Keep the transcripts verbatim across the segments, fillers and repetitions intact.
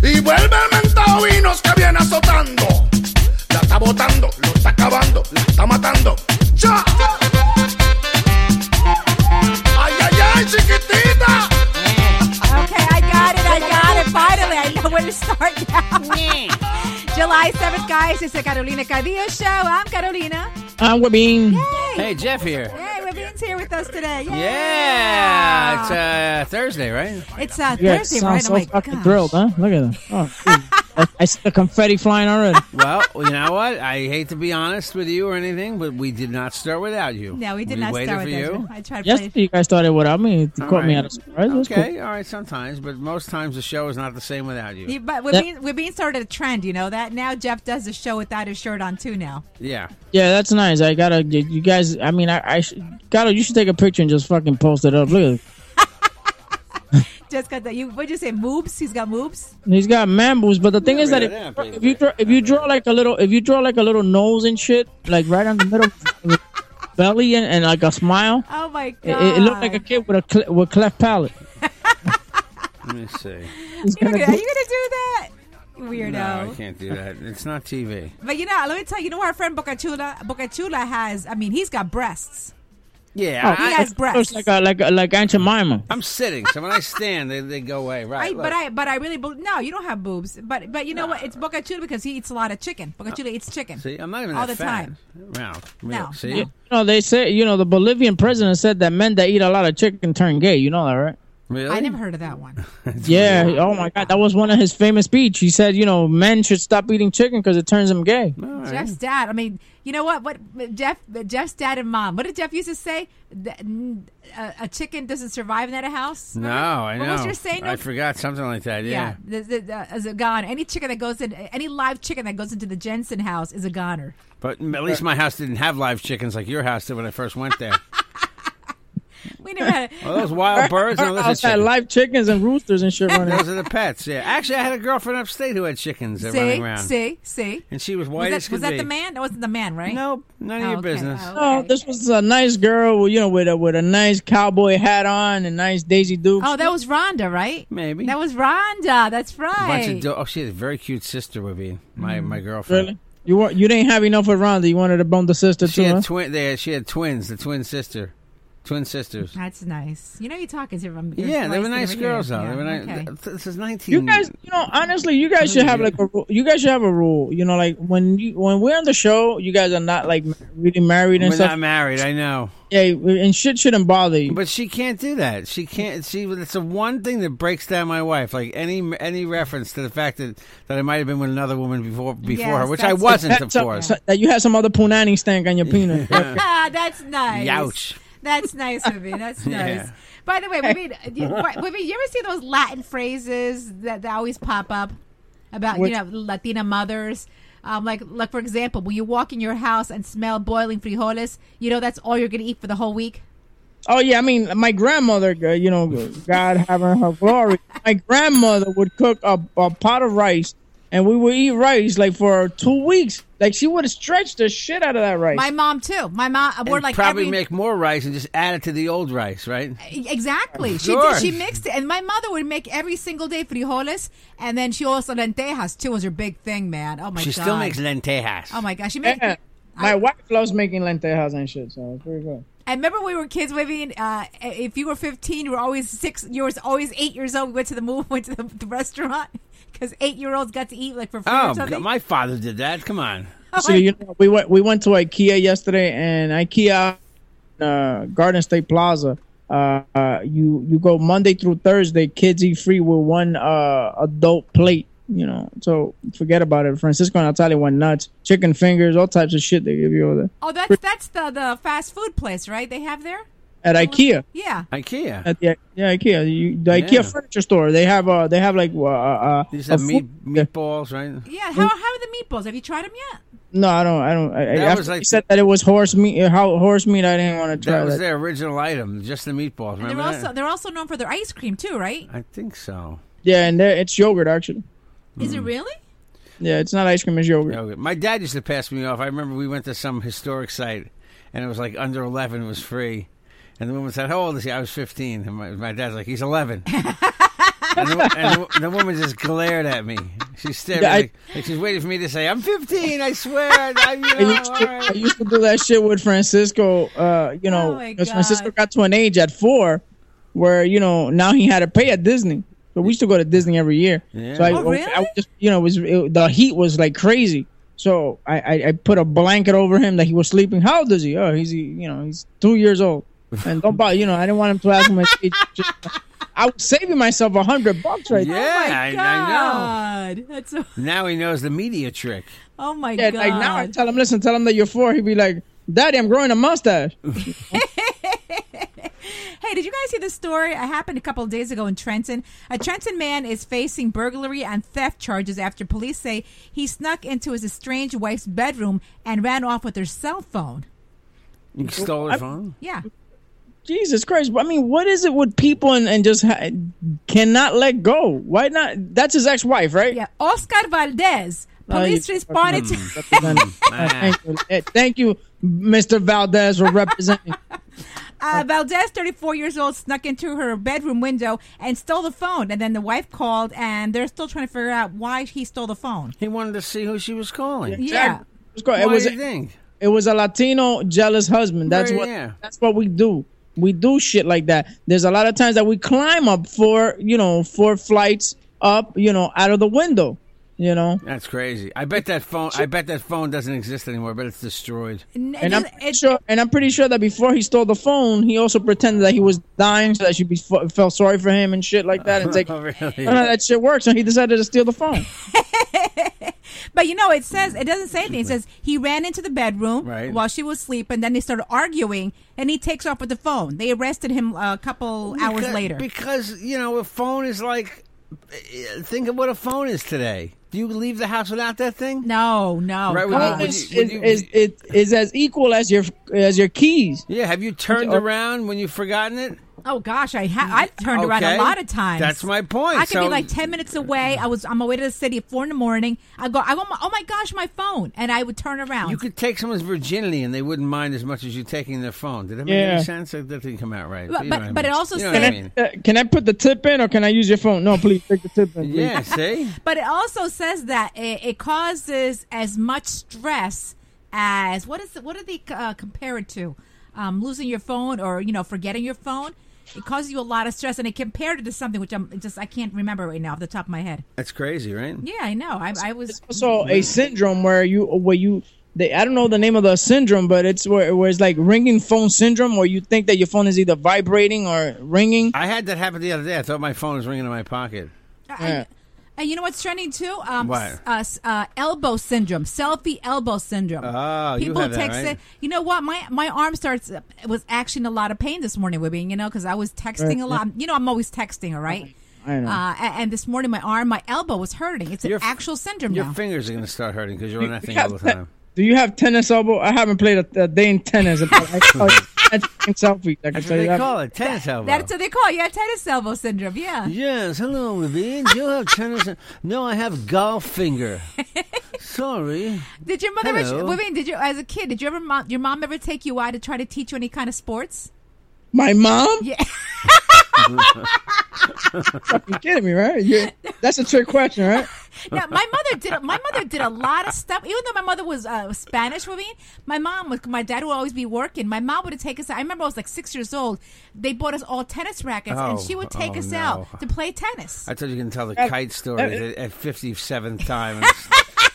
Y vuelve el mentado vinos que viene azotando. La está botando, lo está acabando, la está matando. ¡Ya! ¡Ay, ay, ay, chiquitita! Okay, I got it, I got it. Finally, I know where to start now. July seventh, guys, it's the Carolina Cardillo Show. I'm Carolina. I'm Webin. Hey, Jeff here. Hey. Webin's here with us today. Yay. Yeah, it's uh, Thursday, right? It's uh, yeah, Thursday, it right? So I'm like, fucking gosh. Thrilled, huh? Look at that. Oh, I, I see the confetti flying already. Well, you know what? I hate to be honest with you or anything, but we did not start without you. No, we did we not start without you. you. I tried to Yesterday, play. You guys started without me. It all caught right. me out of surprise. Okay, cool. All right, sometimes, but most times the show is not the same without you. Yeah, but Webin, Webin started a trend, you know that? Now Jeff does the show without his shirt on, too, now. Yeah. Yeah, that's nice. I gotta, you guys, I mean, I, I should. Carlo, you should take a picture and just fucking post it up. Look at it. Just got that. You, what'd you say? Moobs? He's got moobs? He's got man boobs. But the thing yeah, is that if, if you draw, if you draw like a little, if you draw like a little nose and shit, like right on the middle, with belly and, and like a smile. Oh my god! It, it looked like a kid with a cle- with cleft palate. Let me see. He's Are you gonna, go- you gonna do that? Weirdo. No, I can't do that. It's not T V. But you know, let me tell you. You know, our friend Boca Chula. Boca Chula has. I mean, he's got breasts. Yeah, oh, I, he has breasts like a, like a, like Aunt Jemima. I'm sitting, so when I stand, they, they go away, right? I, but I but I really no, you don't have boobs, but but you know no. what? It's Boca Chula because he eats a lot of chicken. Boca Chula eats chicken. See, I'm not even all that the fat. time. Wow, really? no, see, no. You know they say you know the Bolivian president said that men that eat a lot of chicken turn gay. You know that, right? Really? I never heard of that one. Yeah. Weird. Oh my God, that was one of his famous speeches. He said, you know, men should stop eating chicken because it turns them gay. Right. Jeff's dad. I mean, you know what? What Jeff? Jeff's dad and mom. What did Jeff used to say? A chicken doesn't survive in that house. No, I what know. What was your saying? I forgot something like that. Yeah. yeah. The, the, uh, is a goner. Any chicken that goes in, any live chicken that goes into the Jensen house is a goner. But at least my house didn't have live chickens like your house did when I first went there. We never had it. Well, those wild birds and all that live chickens and roosters and shit running. Those are the pets, yeah. Actually, I had a girlfriend upstate who had chickens that see, running around. See, see, And she was white was that, as could Was that be. the man? That wasn't the man, right? No, none oh, of your okay. business. Oh, okay. No, this was a nice girl, you know, with a, with a nice cowboy hat on and nice Daisy Dukes. Oh, that was Rhonda, right? Maybe. That was Rhonda. That's right. A bunch of do- oh, she had a very cute sister with me, my, mm. my girlfriend. Really? You were, you didn't have enough with Rhonda. You wanted to bone the sister, she too, had huh? twi- they had, She had twins, the twin sister. Twin sisters. That's nice. You know, you're talking to them. Yeah, they were nice girls, though. Yeah, they were nice. Okay. This is nineteen. You guys, you know, honestly, you guys should have like a rule. You guys should have a rule. You know, like when you when we're on the show, you guys are not like really married and we're stuff. We're not married. I know. Yeah, and shit shouldn't bother you. But she can't do that. She can't. She. It's the one thing that breaks down my wife. Like any any reference to the fact that, that I might have been with another woman before before yes, her, which I wasn't, of course. That so, you had some other punani stank on your penis. That's nice. Youch. That's nice, Webin. That's nice. Yeah. By the way, Webin, you, you ever see those Latin phrases that, that always pop up about, Which, you know, Latina mothers? Um, like, like, for example, when you walk in your house and smell boiling frijoles, you know that's all you're going to eat for the whole week? Oh, yeah. I mean, my grandmother, you know, God have her, her glory. My grandmother would cook a, a pot of rice. And we would eat rice like for two weeks. Like she would have stretched the shit out of that rice. My mom too. My mom would like probably every... make more rice and just add it to the old rice, right? Exactly. Sure. She did, she mixed it, and my mother would make every single day frijoles, and then she also lentejas too was her big thing, man. Oh my she god. She still makes lentejas. Oh my gosh, she made. Yeah. I... My wife loves making lentejas and shit, so it's pretty good. I remember when we were kids, maybe uh, if you were fifteen, you were always six. You were always eight years old. We went to the movie, went to the, the restaurant because eight-year-olds got to eat like for free. Oh, or something. My father did that. Come on. Oh, so you know, we went we went to IKEA yesterday, and IKEA, uh, Garden State Plaza. Uh, uh, you you go Monday through Thursday. Kids eat free with one uh, adult plate. You know, so forget about it. Francisco and Natalia went nuts. Chicken fingers, all types of shit they give you over there. Oh, that's that's the, the fast food place, right? They have there at the IKEA. Little, yeah, IKEA. At the, yeah, IKEA. You, the yeah. IKEA furniture store. They have uh, they have like uh, uh these are meat, meatballs, right? Yeah. How how are the meatballs? Have you tried them yet? No, I don't. I don't. I, that after was like, he said that it was horse meat. How horse meat? I didn't want to try. That was that. Their original item, just the meatballs. Remember they're also that? They're also known for their ice cream too, right? I think so. Yeah, and it's yogurt actually. Is it really? Yeah, it's not ice cream, it's yogurt. yogurt. My dad used to pass me off. I remember we went to some historic site, and it was like under eleven was free. And the woman said, how old is he? I was fifteen. And my, my dad's like, he's eleven. and, the, and the, the woman just glared at me. She stared at me. Like, she's waiting for me to say, I'm fifteen, I swear. I, you know, I, used to, right. I used to do that shit with Francisco. Uh, you know, oh because Francisco got to an age at four where, you know, now he had to pay at Disney. But we used to go to Disney every year. Yeah. So I, oh, really? I, I just, you know, it was it, the heat was like crazy. So I, I, I put a blanket over him that he was sleeping. How old is he? Oh, he's you know he's two years old. And don't bother, you know, I didn't want him to ask him. Just, I was saving myself a hundred bucks right yeah, there. Yeah, I, I know. That's a- now he knows the media trick. Oh my yeah, god! Like now I tell him, listen, tell him that you're four. He'd be like, Daddy, I'm growing a mustache. Hey, did you guys see this story? It happened a couple of days ago in Trenton. A Trenton man is facing burglary and theft charges after police say he snuck into his estranged wife's bedroom and ran off with her cell phone. You stole her phone? Yeah. Jesus Christ. I mean, what is it with people and, and just ha- cannot let go? Why not? That's his ex-wife, right? Yeah. Oscar Valdez. Police no, responded to... Thank you. Thank you, Mister Valdez, for representing... Uh, Valdez, thirty-four years old, snuck into her bedroom window and stole the phone. And then the wife called, and they're still trying to figure out why he stole the phone. He wanted to see who she was calling. Yeah, yeah. It was. What do you think? It was a Latino jealous husband. That's right, what. Yeah. That's what we do. We do shit like that. There's a lot of times that we climb up for you know four flights up, you know, out of the window. You know, that's crazy. I bet that phone. I bet that phone doesn't exist anymore. I bet it's destroyed. And I'm pretty sure. And I'm pretty sure that before he stole the phone, he also pretended that he was dying, so that she be, felt sorry for him and shit like that. And take, oh, really? I don't know, that shit works. And he decided to steal the phone. But you know, it says it doesn't say anything. It says he ran into the bedroom right. while she was sleeping. Then they started arguing, and he takes off with the phone. They arrested him a couple because, hours later because you know a phone is like. Think of what a phone is today. Do you leave the house without that thing? No, no. Right, would you, is, would you, would you, is, is, is as equal as your as your keys. Yeah, have you turned or, around when you've forgotten it? Oh gosh, I ha- I've turned okay. around a lot of times. That's my point. I could so, be like ten minutes away. I was on my way to the city at four in the morning. I go, I want my, oh my gosh, my phone, and I would turn around. You could take someone's virginity, and they wouldn't mind as much as you taking their phone. Did that make yeah. any sense? That didn't come out right. But, you know but, but I mean. It also you know says, I mean. uh, can I put the tip in, or can I use your phone? No, please take the tip in. Please. Yeah, see. But it also says that it, it causes as much stress as what is it, what do they uh, compare it to? Um, losing your phone or, you know, forgetting your phone, it causes you a lot of stress. And it compared it to something which I'm just, I can't remember right now off the top of my head. That's crazy, right? Yeah, I know. I, I was also a syndrome where you, where you, they, I don't know the name of the syndrome, but it's where, where it's like ringing phone syndrome where you think that your phone is either vibrating or ringing. I had that happen the other day. I thought my phone was ringing in my pocket. Yeah. I, And you know what's trending too? Um, what? Uh, uh, elbow syndrome, selfie elbow syndrome. Oh, people you have text that, right? it. You know what? My my arm starts uh, was actually in a lot of pain this morning, Webin. You know, because I was texting a lot. You know, I'm always texting. All right. I know. Uh, and this morning, my arm, my elbow was hurting. It's an your, actual syndrome. Your now. fingers are going to start hurting because you're on that thing all the time. Do you have tennis elbow? I haven't played a, a day in tennis. That's selfie. I can That's what they that. call it, tennis elbow. That's what they call it, yeah, tennis elbow syndrome, yeah. Yes, hello, Webin. You have tennis. No, I have golf finger. Sorry. Did your mother, Webin, did you, as a kid, did you ever, mom, your mom ever take you out to try to teach you any kind of sports? My mom? Yeah. You're fucking kidding me, right? You're, that's a trick question, right? Now, my mother did. My mother did a lot of stuff. Even though my mother was uh, Spanish with me, my mom, was, my dad would always be working. My mom would take us. I remember I was like six years old. They bought us all tennis rackets, oh, and she would take oh, us no. out to play tennis. I thought you can tell the kite story at fifty-seventh time.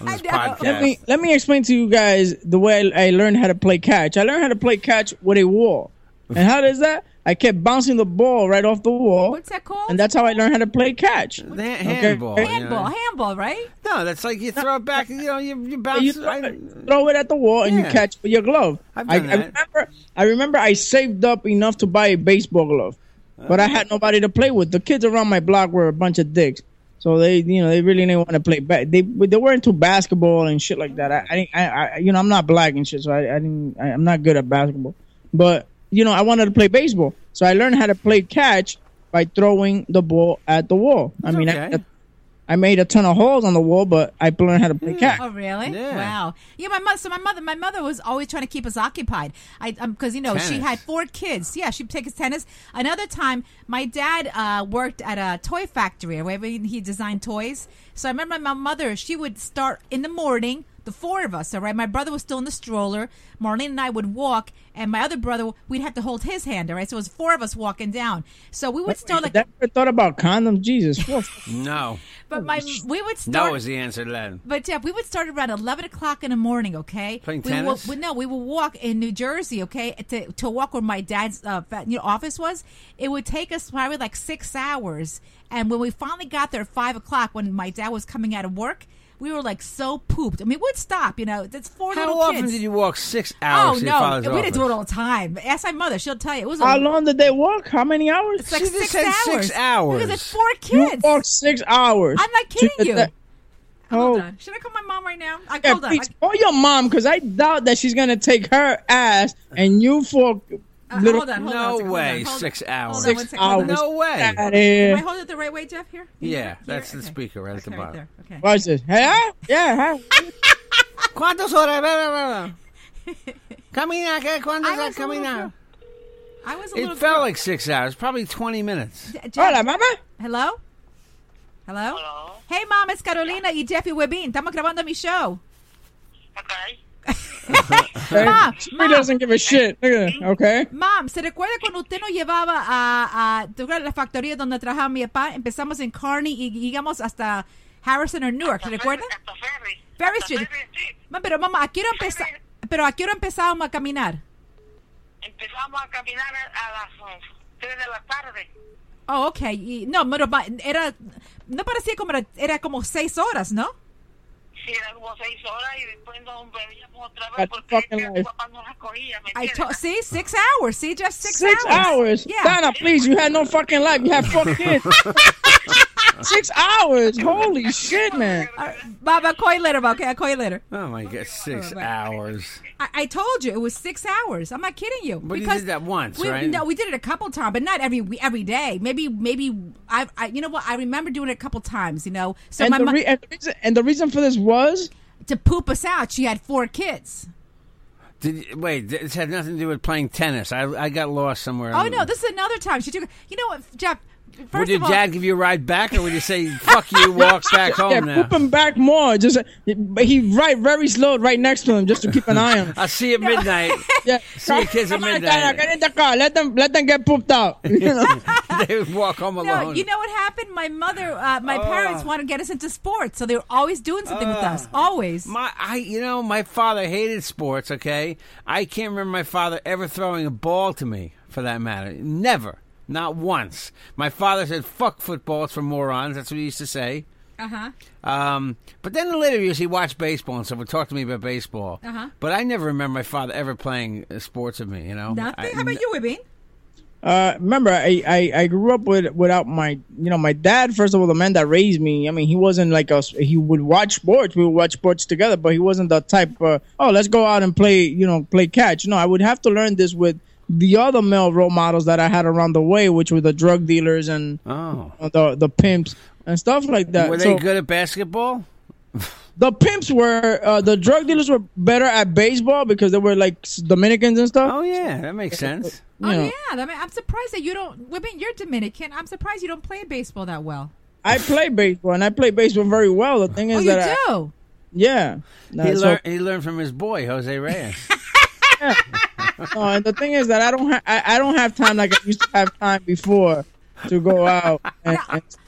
Let me let me explain to you guys the way I, I learned how to play catch. I learned how to play catch with a wall. And how does that? I kept bouncing the ball right off the wall. What's that called? And that's how I learned how to play catch. Hand, okay? Handball. Handball, you know? handball, right? No, that's like you throw it back, you know, you, you bounce. You throw, I, it, throw it at the wall, yeah. and you catch with your glove. I've done I, that. I remember, I remember I saved up enough to buy a baseball glove, uh, but I had nobody to play with. The kids around my block were a bunch of dicks. So they, you know, they really didn't want to play. Ba- they they were into basketball and shit like that. I, I, didn't, I, I you know, I'm not black and shit, so I, I didn't. I, I'm not good at basketball. But you know, I wanted to play baseball, so I learned how to play catch by throwing the ball at the wall. That's I mean, okay. I, I made a ton of holes on the wall, but I learned how to play mm. catch. Oh, really? Yeah. Wow. Yeah, my mother. So my mother, my mother was always trying to keep us occupied. I um, because you know tennis. She had four kids. Yeah, she'd take us tennis. Another time, my dad uh, worked at a toy factory where he designed toys. So I remember my mother. She would start in the morning. The four of us, all right? My brother was still in the stroller. Marlene and I would walk, and my other brother, we'd have to hold his hand, all right? So it was four of us walking down. So we would Wait, start like... never thought about condoms? Jesus. No. But my we would start... No is the answer, Len. But, Jeff, we would start around eleven o'clock in the morning, okay? Playing we tennis? Would, no, we would walk in New Jersey, okay, to, to walk where my dad's uh, you know, office was. It would take us probably like six hours. And when we finally got there at five o'clock, when my dad was coming out of work, we were like so pooped. I mean, we'd stop, you know. That's four How little kids. How often did you walk six hours? Oh, no. We office? didn't do it all the time. Ask my mother. She'll tell you. It was. How long, long did they walk? How many hours? It's like she six hours. six hours. Because it's four kids. You walked six hours. I'm not kidding she, you. That, hold oh. on. Should I call my mom right now? I, yeah, hold on. I, call your mom because I doubt that she's going to take her ass and you for... Uh, little, hold on, hold no on, way, hold, six hours. Six second, hours. No way. Am I holding it the right way, Jeff? Here? Yeah, here? that's here? the okay. speaker right okay, at the bottom. Right okay. Watch this. Hey, yeah. ¿Cuántas horas? Camina, ¿qué? ¿Cuántas horas camina? I was a little... It felt like six hours, probably twenty minutes. Jeff. Hola, mama. Hello? Hello? Hello? Hey, mom, it's Carolina y Jeff y Webin. Estamos grabando mi show. Okay. Mom, she mom. doesn't give a shit. Look at that. Okay. Mom, ¿se recuerda cuando usted nos llevaba a, a la factoría donde trabajaba mi papá? Empezamos en Kearney y íbamos hasta Harrison o Newark. ¿Se recuerda? Hasta Ferry. Ferry Street. Mom, pero mamá, ¿a qué hora empeza- pero ¿a qué hora empezábamos a caminar? Empezamos a caminar a las tres de la tarde. Oh, okay. Y, no, pero era, no parecía como era, era como seis horas, ¿no? Sí, eran como seis horas y después nos veíamos otra vez porque mi papá no las cogía, ¿me entiendes? See, six hours. See, just six, six hours. Six hours? Yeah. Donna, please, you had no fucking life. You had four kids. Six hours. Holy shit, man. Right, Bob, I'll call you later, Bob. Okay, I'll call you later. Oh, my God. Six oh, hours. I-, I told you it was six hours. I'm not kidding you. But because you did that once, we, right? No, we did it a couple times, but not every every day. Maybe, maybe I, I you know what? I remember doing it a couple times, you know. So and, my the re- and, the reason, and the reason for this was? To poop us out. She had four kids. Did, wait, this had nothing to do with playing tennis. I I got lost somewhere. Oh, no, this is another time. She took. You know what, Jeff? First would your all, dad give you a ride back, or would you say, fuck you, walk back home yeah, now? Yeah, poop him back more. Just, he ride very slow right next to him just to keep an eye on him. I'll see you at no. midnight. Yeah. See you kids at midnight. Get in the car. Let them, let them get pooped out. You know? They would walk home alone. No, you know what happened? My mother, uh, my oh. parents wanted to get us into sports, so they were always doing something uh, with us. Always. My, I, You know, my father hated sports, okay? I can't remember my father ever throwing a ball to me, for that matter. Never. Not once. My father said, fuck football, it's for morons. That's what he used to say. Uh-huh. Um, but then later years, he watched baseball and stuff, would talk to me about baseball. Uh-huh. But I never remember my father ever playing sports with me, you know? Nothing? I, How about you, Webin? Uh, remember, I, I, I grew up with without my, you know, my dad, first of all, the man that raised me. I mean, he wasn't like us. He would watch sports. We would watch sports together, but he wasn't the type of, oh, let's go out and play, you know, play catch. No, I would have to learn this with the other male role models that I had around the way, which were the drug dealers and oh. you know, the the pimps and stuff like that. Were they so, good at basketball? The pimps were, uh, the drug dealers were better at baseball because they were like Dominicans and stuff. Oh, yeah, that makes sense. You oh, know. yeah. I mean, I'm surprised that you don't, I mean, you're Dominican. I'm surprised you don't play baseball that well. I play baseball, and I play baseball very well. The thing is oh, you that do? I, yeah, no, he learned. So, he learned from his boy Jose Reyes. Yeah. No, and the thing is that I don't. Ha- I, I don't have time like I used to have time before to go out. And,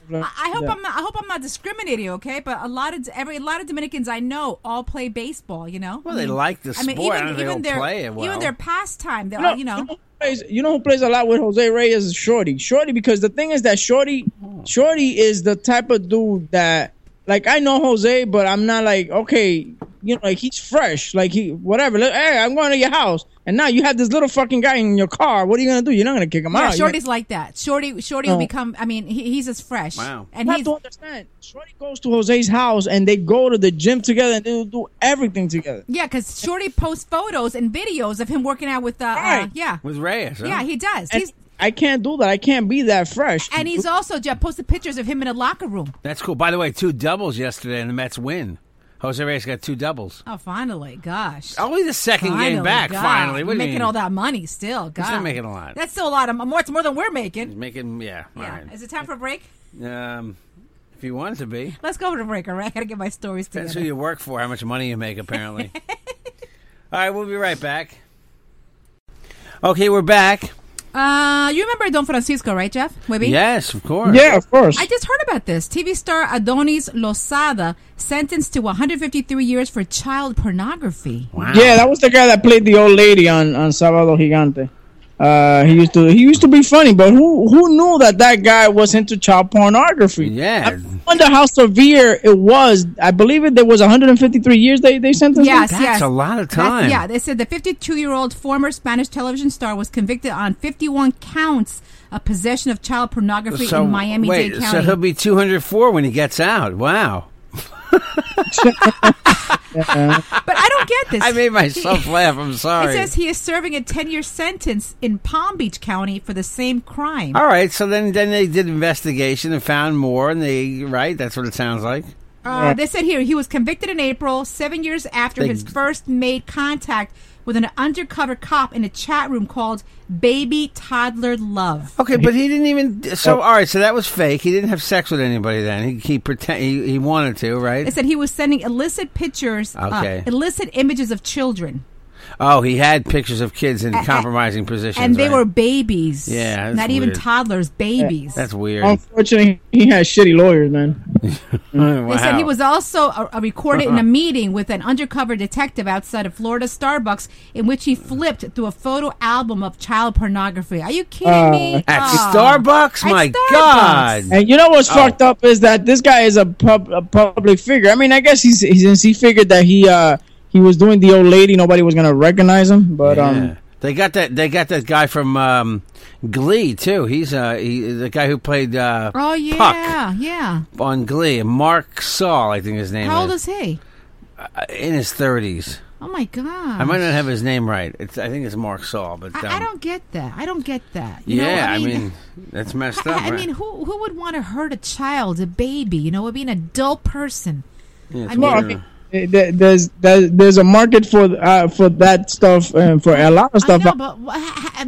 now, and I, I hope yeah. I'm. Not, I hope I'm not discriminating. Okay, but a lot of every a lot of Dominicans I know all play baseball. You know. Well, I mean, they like the sport. I mean, even, I don't even, they don't their, play it well. Even their pastime. You know, you know. You know plays, you know who plays a lot with Jose Reyes is Shorty. Shorty, because the thing is that Shorty, Shorty is the type of dude that, like, I know Jose, but I'm not like, okay, you know, like, he's fresh. Like, he, whatever. Hey, I'm going to your house. And now you have this little fucking guy in your car. What are you going to do? You're not going to kick him yeah, out. Shorty's You're... like that. Shorty Shorty no. will become, I mean, he, he's as fresh. Wow. And you he's... have to understand, Shorty goes to Jose's house, and they go to the gym together, and they'll do everything together. Yeah, because Shorty posts photos and videos of him working out with, uh, right. uh yeah. With Reyes. Huh? Yeah, he does. And he's... I can't do that. I can't be that fresh. And he's also, Jeff, posted pictures of him in a locker room. That's cool. By the way, two doubles yesterday, and the Mets win. Jose Reyes got two doubles. Oh, finally. Gosh. Only the second finally, game back, God. finally. What do making you mean? All that money still. God. He's not making a lot. That's still a lot. Of, more, it's more than we're making. He's making, yeah. All yeah. Right. Is it time for a break? Um, if you want it to be. Let's go for a break, all right? I got to get my stories together. That's who you work for, how much money you make, apparently. All right, we'll be right back. Okay, we're back. Uh, you remember Don Francisco, right, Jeff? Webin? Yes, of course. Yeah, of course. I just heard about this. T V star Adonis Lozada sentenced to one hundred fifty-three years for child pornography. Wow. Yeah, that was the guy that played the old lady on, on Sábado Gigante. Uh, he used to he used to be funny, but who who knew that that guy was into child pornography? Yeah, I wonder how severe it was. I believe it. There was one hundred fifty-three years they they sentenced. Yes, him? That's yes. a lot of time. That's, yeah, they said the fifty-two-year-old former Spanish television star was convicted on fifty-one counts of possession of child pornography so, in Miami-Dade County. So he'll be two hundred four when he gets out. Wow. Uh-uh. But I don't get this. I made myself laugh. I'm sorry. It says he is serving a ten-year sentence in Palm Beach County for the same crime. All right. So then, then they did investigation and found more. And they right. That's what it sounds like. Uh, yeah. They said here he was convicted in April, seven years after they, his first made contact with an undercover cop in a chat room called Baby Toddler Love. Okay, but he didn't even... So, all right, so that was fake. He didn't have sex with anybody then. He he pretend, he, he wanted to, right? It said he was sending illicit pictures, okay. uh, illicit images of children. Oh, he had pictures of kids in uh, compromising uh, positions. And they right? were babies. Yeah. Not weird. Even toddlers, babies. That's weird. Unfortunately, he had shitty lawyers, man. Wow. They said he was also a, a recorded uh-uh. in a meeting with an undercover detective outside of Florida Starbucks in which he flipped through a photo album of child pornography. Are you kidding uh, me? At oh. Starbucks? At My Starbucks. God. And you know what's oh. fucked up is that this guy is a, pub, a public figure. I mean, I guess he's, since he figured that he... Uh, He was doing the old lady. Nobody was gonna recognize him, but yeah. um, they got that. They got that guy from um, Glee too. He's uh, he, the guy who played uh, oh yeah, Puck yeah, on Glee. Mark Saul, I think his name. How is. How old is he? Uh, in his thirties. Oh my God! I might not have his name right. It's, I think it's Mark Saul, but um, I, I don't get that. I don't get that. You yeah, know I, mean? I mean that's messed I, up. I, I right? mean, who who would want to hurt a child, a baby? You know, would be an adult person. Yeah, I mean. Weird. There's there's a market for uh, for that stuff and for a lot of stuff. I know, but what,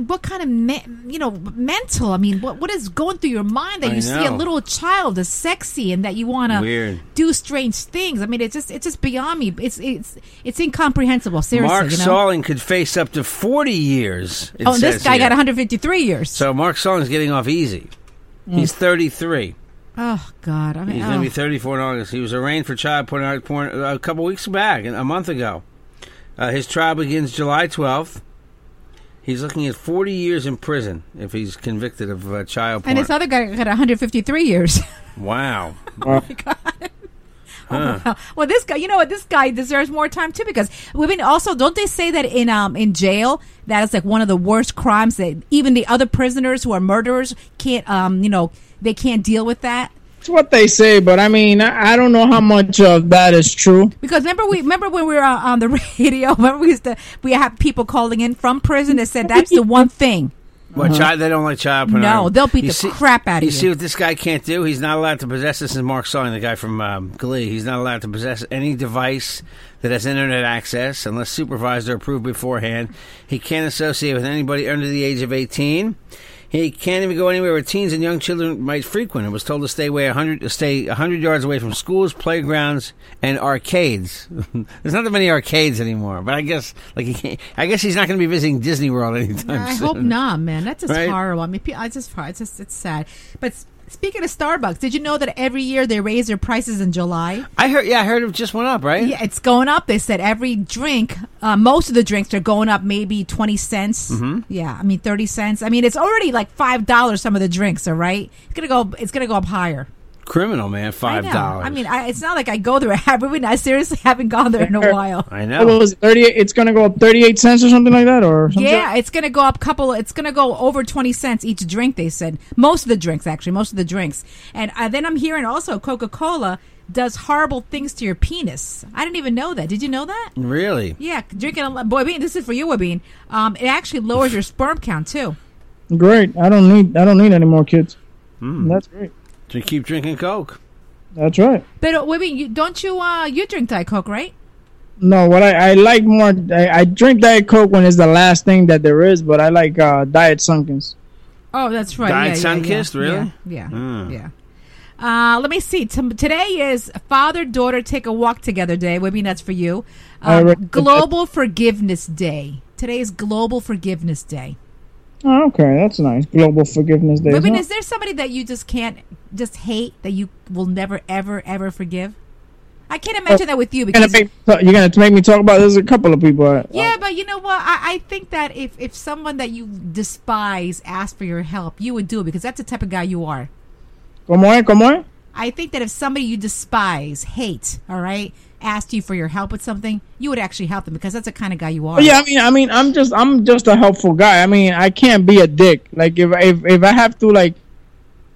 what kind of me, you know mental? I mean, what what is going through your mind that I you know. see a little child as sexy and that you want to do strange things? I mean, it's just it's just beyond me. It's it's it's incomprehensible. Seriously, Mark you know? Salling could face up to forty years. Oh, and this guy here. got one hundred fifty-three years. So Mark Salling's getting off easy. Mm. He's thirty-three. Oh, God. I mean, he's oh. going to be thirty-four in August. He was arraigned for child porn, porn a couple weeks back, a month ago. Uh, his trial begins July twelfth. He's looking at forty years in prison if he's convicted of uh, child porn. And this other guy got one hundred fifty-three years. Wow. Oh, my God. Huh. Oh, well, this guy, you know what? This guy deserves more time too because women also don't they say that in um in jail that is like one of the worst crimes that even the other prisoners who are murderers can't um you know they can't deal with that. It's what they say, but I mean I, I don't know how much of that is true because remember we remember when we were uh, on the radio remember we used to we had people calling in from prison that said that's the one thing. What, uh-huh. child, they don't like child pornography. No, they'll beat you the see, crap out of you. You see what this guy can't do? He's not allowed to possess, this is Mark Salling, the guy from um, Glee, he's not allowed to possess any device that has internet access unless supervised or approved beforehand. He can't associate with anybody under the age of eighteen. He can't even go anywhere where teens and young children might frequent, and was told to stay away one hundred, stay one hundred yards away from schools, playgrounds, and arcades. There's not that many arcades anymore, but I guess like he can't, I guess he's not going to be visiting Disney World anytime I soon. I hope not, man. That's just right? horrible. I mean, it's just, it's just it's sad. But speaking of Starbucks, did you know that every year they raise their prices in July? I heard, yeah, I heard it just went up, right? Yeah, it's going up. They said every drink, uh, most of the drinks are going up maybe twenty cents. Mm-hmm. Yeah, I mean thirty cents. I mean, it's already like five dollars some of the drinks, all right? It's going to go it's going to go up higher. Criminal, man, five dollars. I, I mean, I, it's not like I go there. I really I seriously haven't gone there in a while. I know. Well, is it thirty-eight, it's going to go up thirty-eight cents or something like that? Or something? Yeah, it's going to go up couple. It's going to go over twenty cents each drink, they said. Most of the drinks, actually. Most of the drinks. And uh, then I'm hearing also Coca-Cola does horrible things to your penis. I didn't even know that. Did you know that? Really? Yeah. Drinking a lot. Boy, Bean, this is for you, Webin. Um, It actually lowers your sperm count, too. Great. I don't need, I don't need any more kids. Mm. That's great. So you keep drinking Coke. That's right. But uh, wait, you, don't you? Uh, you drink Diet Coke, right? No, what I, I like more, I, I drink Diet Coke when it's the last thing that there is. But I like uh, Diet Sunkist. Oh, that's right. Diet yeah, Sunkist, yeah, yeah. really? Yeah, yeah. Mm. yeah. Uh, let me see. T- today is Father Daughter Take a Walk Together Day. Maybe that's for you. Um, right. Global Forgiveness Day. Today is Global Forgiveness Day. Oh, okay, that's nice. Global Forgiveness Day. Webin, is there somebody that you just can't, just hate, that you will never, ever, ever forgive? I can't imagine uh, that with you because you're going to make me talk about. There's a couple of people. I, yeah, I'll, but you know what? I, I think that if, if someone that you despise asked for your help, you would do it because that's the type of guy you are. Como es, como es? I think that if somebody you despise, hate, all right, asked you for your help with something, you would actually help them because that's the kind of guy you are. Yeah, I mean, I mean, I'm just, I'm just a helpful guy. I mean, I can't be a dick. Like if, if, if I have to like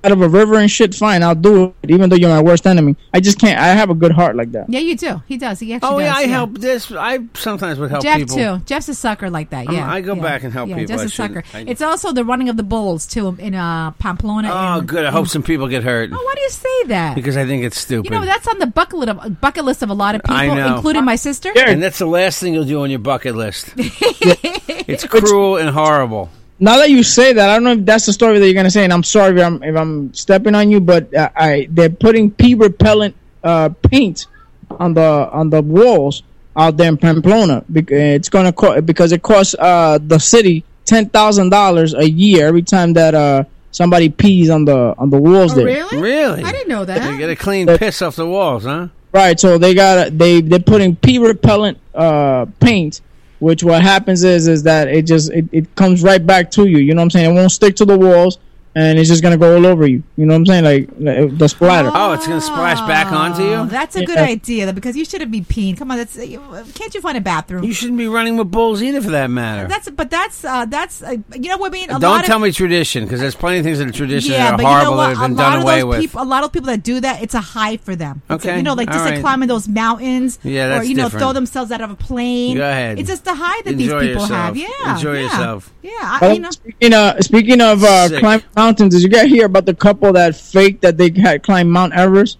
out of a river and shit, fine, I'll do it. Even though you're my worst enemy, I just can't. I have a good heart like that. Yeah, you do. He does. He actually. Oh, does. yeah, I yeah. help this. I sometimes would help Jeff people. Jeff too. Jeff's a sucker like that. Yeah, um, I go yeah. back and help yeah, people. Yeah, Jeff's a sucker. I, it's also the running of the bulls too in uh, Pamplona. Oh, and, good. I hope and, some people get hurt. Oh, why do you say that? Because I think it's stupid. You know, that's on the bucket of bucket list of a lot of people, I know. including my sister. Yeah. And that's the last thing you'll do on your bucket list. It's cruel and horrible. Now that you say that, I don't know if that's the story that you're gonna say, and I'm sorry if I'm if I'm stepping on you, but uh, I they're putting pee repellent uh, paint on the on the walls out there in Pamplona. It's gonna co- because it costs uh, the city ten thousand dollars a year every time that uh, somebody pees on the on the walls. Oh, there. Really? Really? I didn't know that. You gotta clean but, piss off the walls, huh? Right. So they got they they're putting pee repellent uh, paint. Which what happens is is that it just it, it comes right back to you. You know what I'm saying? It won't stick to the walls, and it's just gonna go all over you. You know what I'm saying? Like, like the splatter. Oh, it's gonna splash back onto you. That's a good yeah. idea, because you shouldn't be peeing. Come on, that's can't you find a bathroom? You shouldn't be running with bulls either, for that matter. That's but that's uh, that's uh, you know what I mean. A Don't tell of, me tradition, because there's plenty of things that are tradition yeah, that are horrible, you know that have been done away with. People, a lot of people that do that, it's a high for them. It's okay, a, you know, like all just right. like climbing those mountains, yeah, that's or you know, different. Throw themselves out of a plane. Go ahead. It's just the high that Enjoy these people yourself. have. Yeah, Enjoy yeah. yourself. Yeah, I, well, you know. Speaking of, speaking of uh, climbing. Mountains. Did you guys hear about the couple that faked that they had climbed Mount Everest?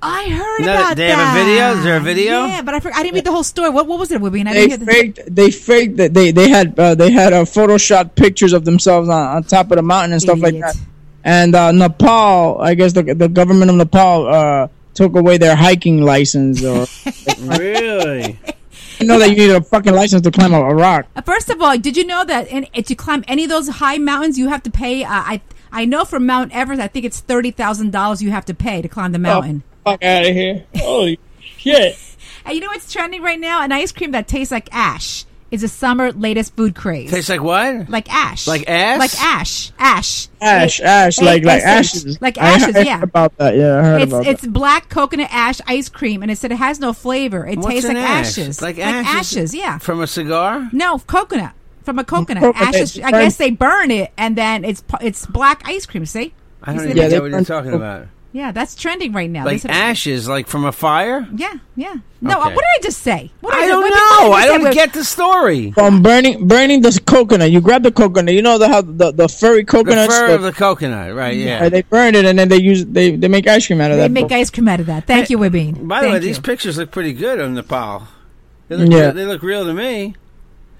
I heard no, about they that. They have a video. Is there a video? Yeah, but I, forgot, I didn't read the whole story. What what was it, Webin? I didn't they hear faked. They faked that they they had uh, they had a uh, photoshopped pictures of themselves on, on top of the mountain and stuff Idiot. like that. And uh, Nepal, I guess the the government of Nepal uh, took away their hiking license. Or really. You know that you need a fucking license to climb a rock. First of all, did you know that in, if you climb any of those high mountains, you have to pay? Uh, I I know for Mount Everest, I think it's thirty thousand dollars you have to pay to climb the mountain. Oh, fuck out of here! Holy shit! And you know what's trending right now? An ice cream that tastes like ash is a summer latest food craze. Tastes like what? Like ash. Like ash. Like ash. Ash. Ash. Ash. ash a- like like ashes. Like ashes. I, I yeah. Heard about that. Yeah, I heard it's, about it's that. It's black coconut ash ice cream, and it said it has no flavor. It What's tastes like ash? ashes. Like, like ashes. ashes. Yeah. From a cigar? No, coconut. From a coconut. coconut. Ashes. I guess they burn it, and then it's it's black ice cream. See? I don't even yeah, know what you're talking about. Yeah, that's trending right now. Like ashes, like from a fire? Yeah, yeah. No, okay. uh, what did I just say? What I, I don't know. I don't get the story. From burning burning the coconut. You grab the coconut. You know the how the, the furry coconut. The fur the, of the coconut, right, yeah. yeah. They burn it, and then they use they, they make ice cream out of they that. They make book. ice cream out of that. Thank I, you, Webin. By the Thank way, you. These pictures look pretty good on Nepal. They look, yeah. they look real to me.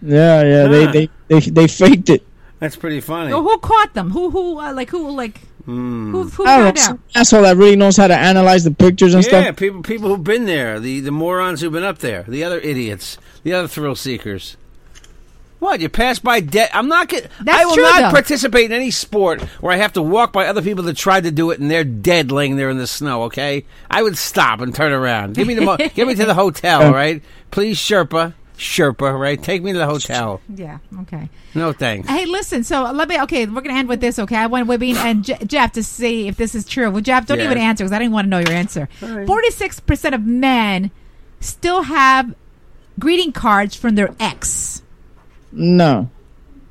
Yeah, yeah. Huh. They, they, they, they faked it. That's pretty funny. So who caught them? Who who uh, like who like mm. who who I don't know, asshole that really knows how to analyze the pictures and yeah, stuff. Yeah, people people who've been there, the, the morons who've been up there, the other idiots, the other thrill seekers. What, you pass by dead? I'm not get, I will true, not though. participate in any sport where I have to walk by other people that tried to do it and they're dead laying there in the snow, okay? I would stop and turn around. Give me the mo- give me to the hotel, all right? Please, Sherpa. Sherpa, right? Take me to the hotel. Yeah, okay. No thanks. Hey, listen, so let me, okay, we're going to end with this, okay? I want Webin and Je- Jeff to see if this is true. Well, Jeff, don't yeah. even answer because I didn't want to know your answer. Right. forty-six percent of men still have greeting cards from their ex. No.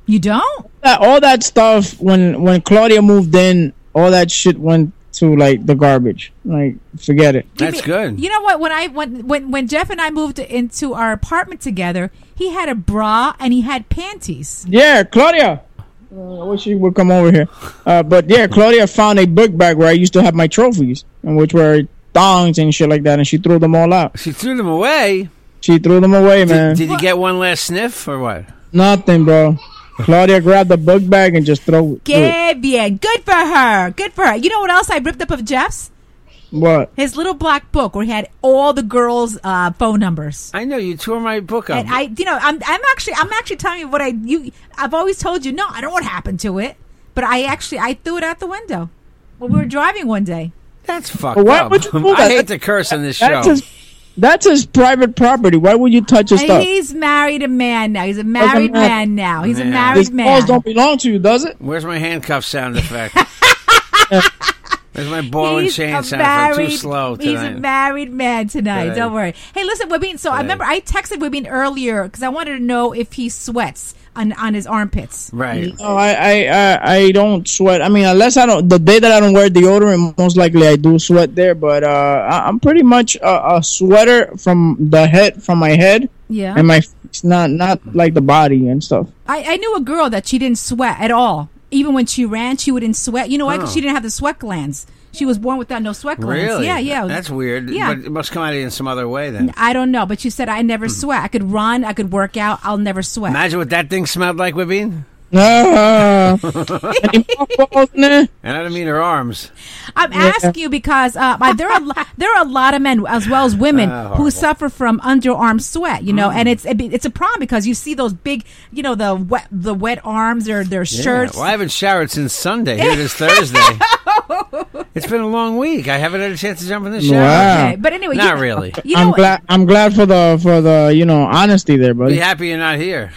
You don't? All that stuff, when, when Claudia moved in, all that shit went to, like, the garbage. Like, forget it. That's you mean, good. You know what? When I when, when when Jeff and I moved into our apartment together, he had a bra and he had panties. Yeah, Claudia. Uh, I wish she would come over here. Uh, but, yeah, Claudia found a book bag where I used to have my trophies, and which were thongs and shit like that, and she threw them all out. She threw them away? She threw them away, did, man. Did you get one last sniff, or what? Nothing, bro. Claudia grabbed the book bag and just throw it. Good, bien. Good for her. Good for her. You know what else I ripped up of Jeff's? What? His little black book where he had all the girls' uh, phone numbers. I know you tore my book up. And I, you know, I'm, I'm actually, I'm actually telling you what I, you, I've always told you. No, I don't know what happened to it, but I actually, I threw it out the window when we were driving one day. That's fucked well, why up. Would you do that? I hate to curse on this show. That's a- That's his private property. Why would you touch his and stuff? He's married a man now. He's a married man. man now. He's man. a married his man. His balls don't belong to you, does it? Where's my handcuff sound effect? Where's my ball he's and chain sound effect? Too slow tonight. He's a married man tonight. Today. Don't worry. Hey, listen, Webin. So today. I remember I texted Webin earlier because I wanted to know if he sweats on, on his armpits. Right. No, I, I, I, I don't sweat. I mean, unless I don't, the day that I don't wear deodorant, most likely I do sweat there, but uh, I, I'm pretty much a, a sweater from the head, from my head. Yeah. And my, it's not, not like the body and stuff. I, I knew a girl that she didn't sweat at all. Even when she ran, she wouldn't sweat. You know why? Because oh. she didn't have the sweat glands. She was born without no sweat glands. Really? Yeah, yeah. That's weird. Yeah. But it must come out in some other way then. I don't know. But she said, I never sweat. I could run. I could work out. I'll never sweat. Imagine what that thing smelled like, Webin. Uh, and I don't mean her arms. I'm yeah. asking you because uh, there are there are a lot of men as well as women uh, who suffer from underarm sweat, you know, mm. and it's it's a problem because you see those big, you know, the wet the wet arms or their yeah. shirts. Well, I haven't showered since Sunday. Here it is Thursday. It's been a long week. I haven't had a chance to jump in the shower. Wow. Okay. But anyway, not you, really. You know, I'm glad. I'm glad for the for the you know honesty there, buddy. Be happy you're not here.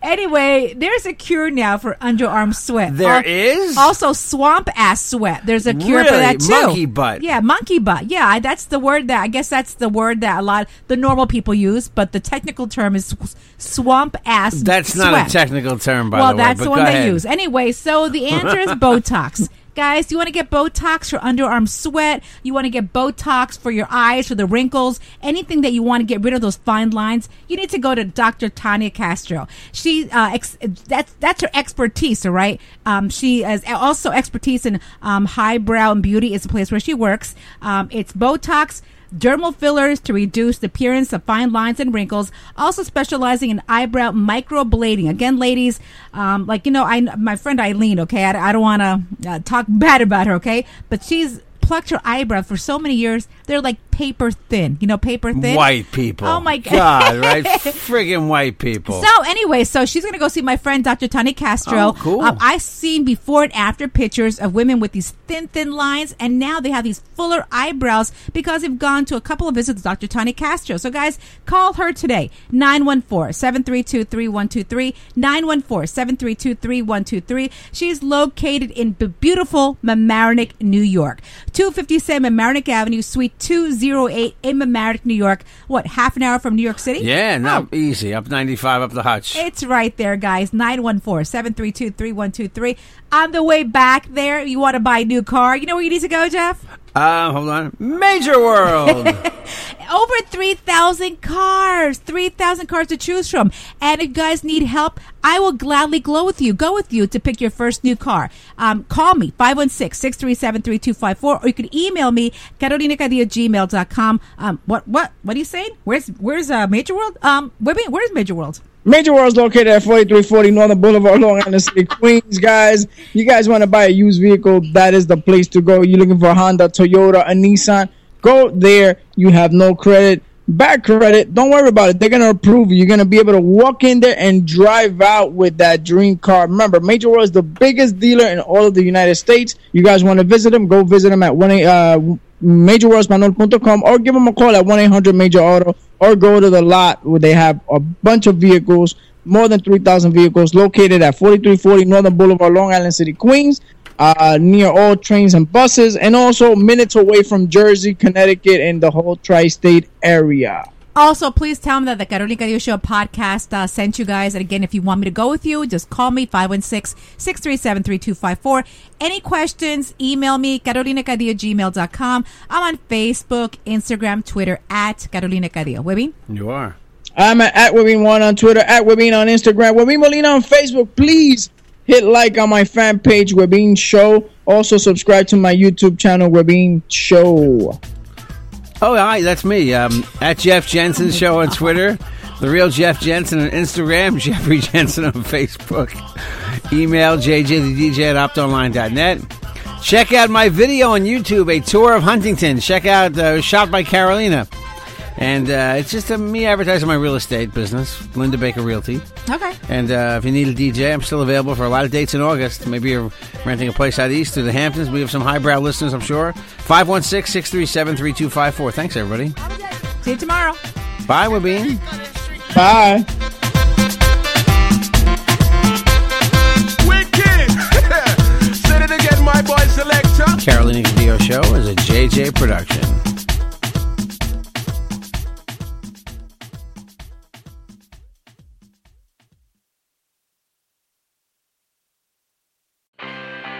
Anyway, there's a cure now for underarm sweat. There Al- is? Also swamp ass sweat. There's a cure really? for that too. Monkey butt. Yeah, monkey butt. Yeah, I, that's the word that I guess that's the word that a lot the normal people use, but the technical term is swamp ass sweat. That's not a technical term, by well, the way. Well, that's the one ahead. they use. Anyway, so the answer is Botox. Guys, you want to get Botox for underarm sweat. You want to get Botox for your eyes, for the wrinkles, anything that you want to get rid of those fine lines. You need to go to Doctor Tanya Castro. She uh, ex- that's that's her expertise, all right? Um, she has also expertise in um, highbrow and beauty. It's a place where she works. Um, it's Botox. Dermal fillers to reduce the appearance of fine lines and wrinkles. Also specializing in eyebrow microblading. Again, ladies, um, like, you know, I my friend Eileen, okay, I, I don't want to uh, talk bad about her, okay, but she's plucked her eyebrow for so many years. They're like paper thin. You know, paper thin? White people. Oh, my God. God, right? Friggin' white people. So, anyway, so she's going to go see my friend, Doctor Tanya Castro. Oh, cool. Um, I've seen before and after pictures of women with these thin, thin lines, and now they have these fuller eyebrows because they've gone to a couple of visits with Doctor Tanya Castro. So, guys, call her today. nine one four, seven three two, three one two three. nine one four, seven three two, three one two three. She's located in beautiful Mamaroneck, New York. two fifty-seven Mamaroneck Avenue, Suite two oh eight in Mamaroneck, New York. What, half an hour from New York City? Yeah, not oh. easy. Up ninety-five, up the hutch. It's right there, guys. nine one four, seven three two, three one two three. On the way back there, you want to buy a new car. You know where you need to go, Jeff? Uh, hold on. Major World. Over three thousand cars. three thousand cars to choose from. And if you guys need help, I will gladly glow with you, go with you to pick your first new car. Um, call me, five one six, six three seven, three two five four, or you can email me, carolina cardillo at gmail dot com. Um, what, what, what are you saying? Where's, where's, uh, Major World? Um, where's Major World? Major World is located at forty-three forty Northern Boulevard, Long Island City, Queens. Guys, you guys want to buy a used vehicle, that is the place to go. You're looking for a Honda, Toyota, a Nissan, go there. You have no credit, bad credit, don't worry about it. They're going to approve you. You're going to be able to walk in there and drive out with that dream car. Remember, Major World is the biggest dealer in all of the United States. You guys want to visit them, go visit them at one eight hundred major world manual dot com or give them a call at one eight hundred major auto or go to the lot where they have a bunch of vehicles, more than three thousand vehicles, located at forty-three forty Northern Boulevard, Long Island City, Queens, uh, near all trains and buses, and also minutes away from Jersey, Connecticut, and the whole tri-state area. Also, please tell them that the Carolina Cardillo Show podcast uh, sent you guys. And again, if you want me to go with you, just call me, five one six, six three seven, three two five four. Any questions, email me, carolina cardillo at gmail dot com. I'm on Facebook, Instagram, Twitter, at Carolina Cardillo. Webin? You are. I'm at, at Webin one on Twitter, at Webin on Instagram, Webin Molina on Facebook. Please hit like on my fan page, Webin Show. Also, subscribe to my YouTube channel, Webin Show. Oh, hi, that's me. Um, at Jeff Jensen Show on Twitter. The Real Jeff Jensen on Instagram. Jeffrey Jensen on Facebook. Email j j the d j at opt online dot net. Check out my video on YouTube, A Tour of Huntington. Check out uh, Shot by Carolina. And uh, it's just uh, me advertising my real estate business, Linda Baker Realty. Okay. And uh, if you need a D J, I'm still available for a lot of dates in August. Maybe you're renting a place out east through the Hamptons. We have some highbrow listeners, I'm sure. five one six, six three seven, three two five four. Thanks, everybody. See you tomorrow. Bye, Webin. Bye. Wicked. Say it again, my boy selector. Carolina Cardillo Show is a J J production.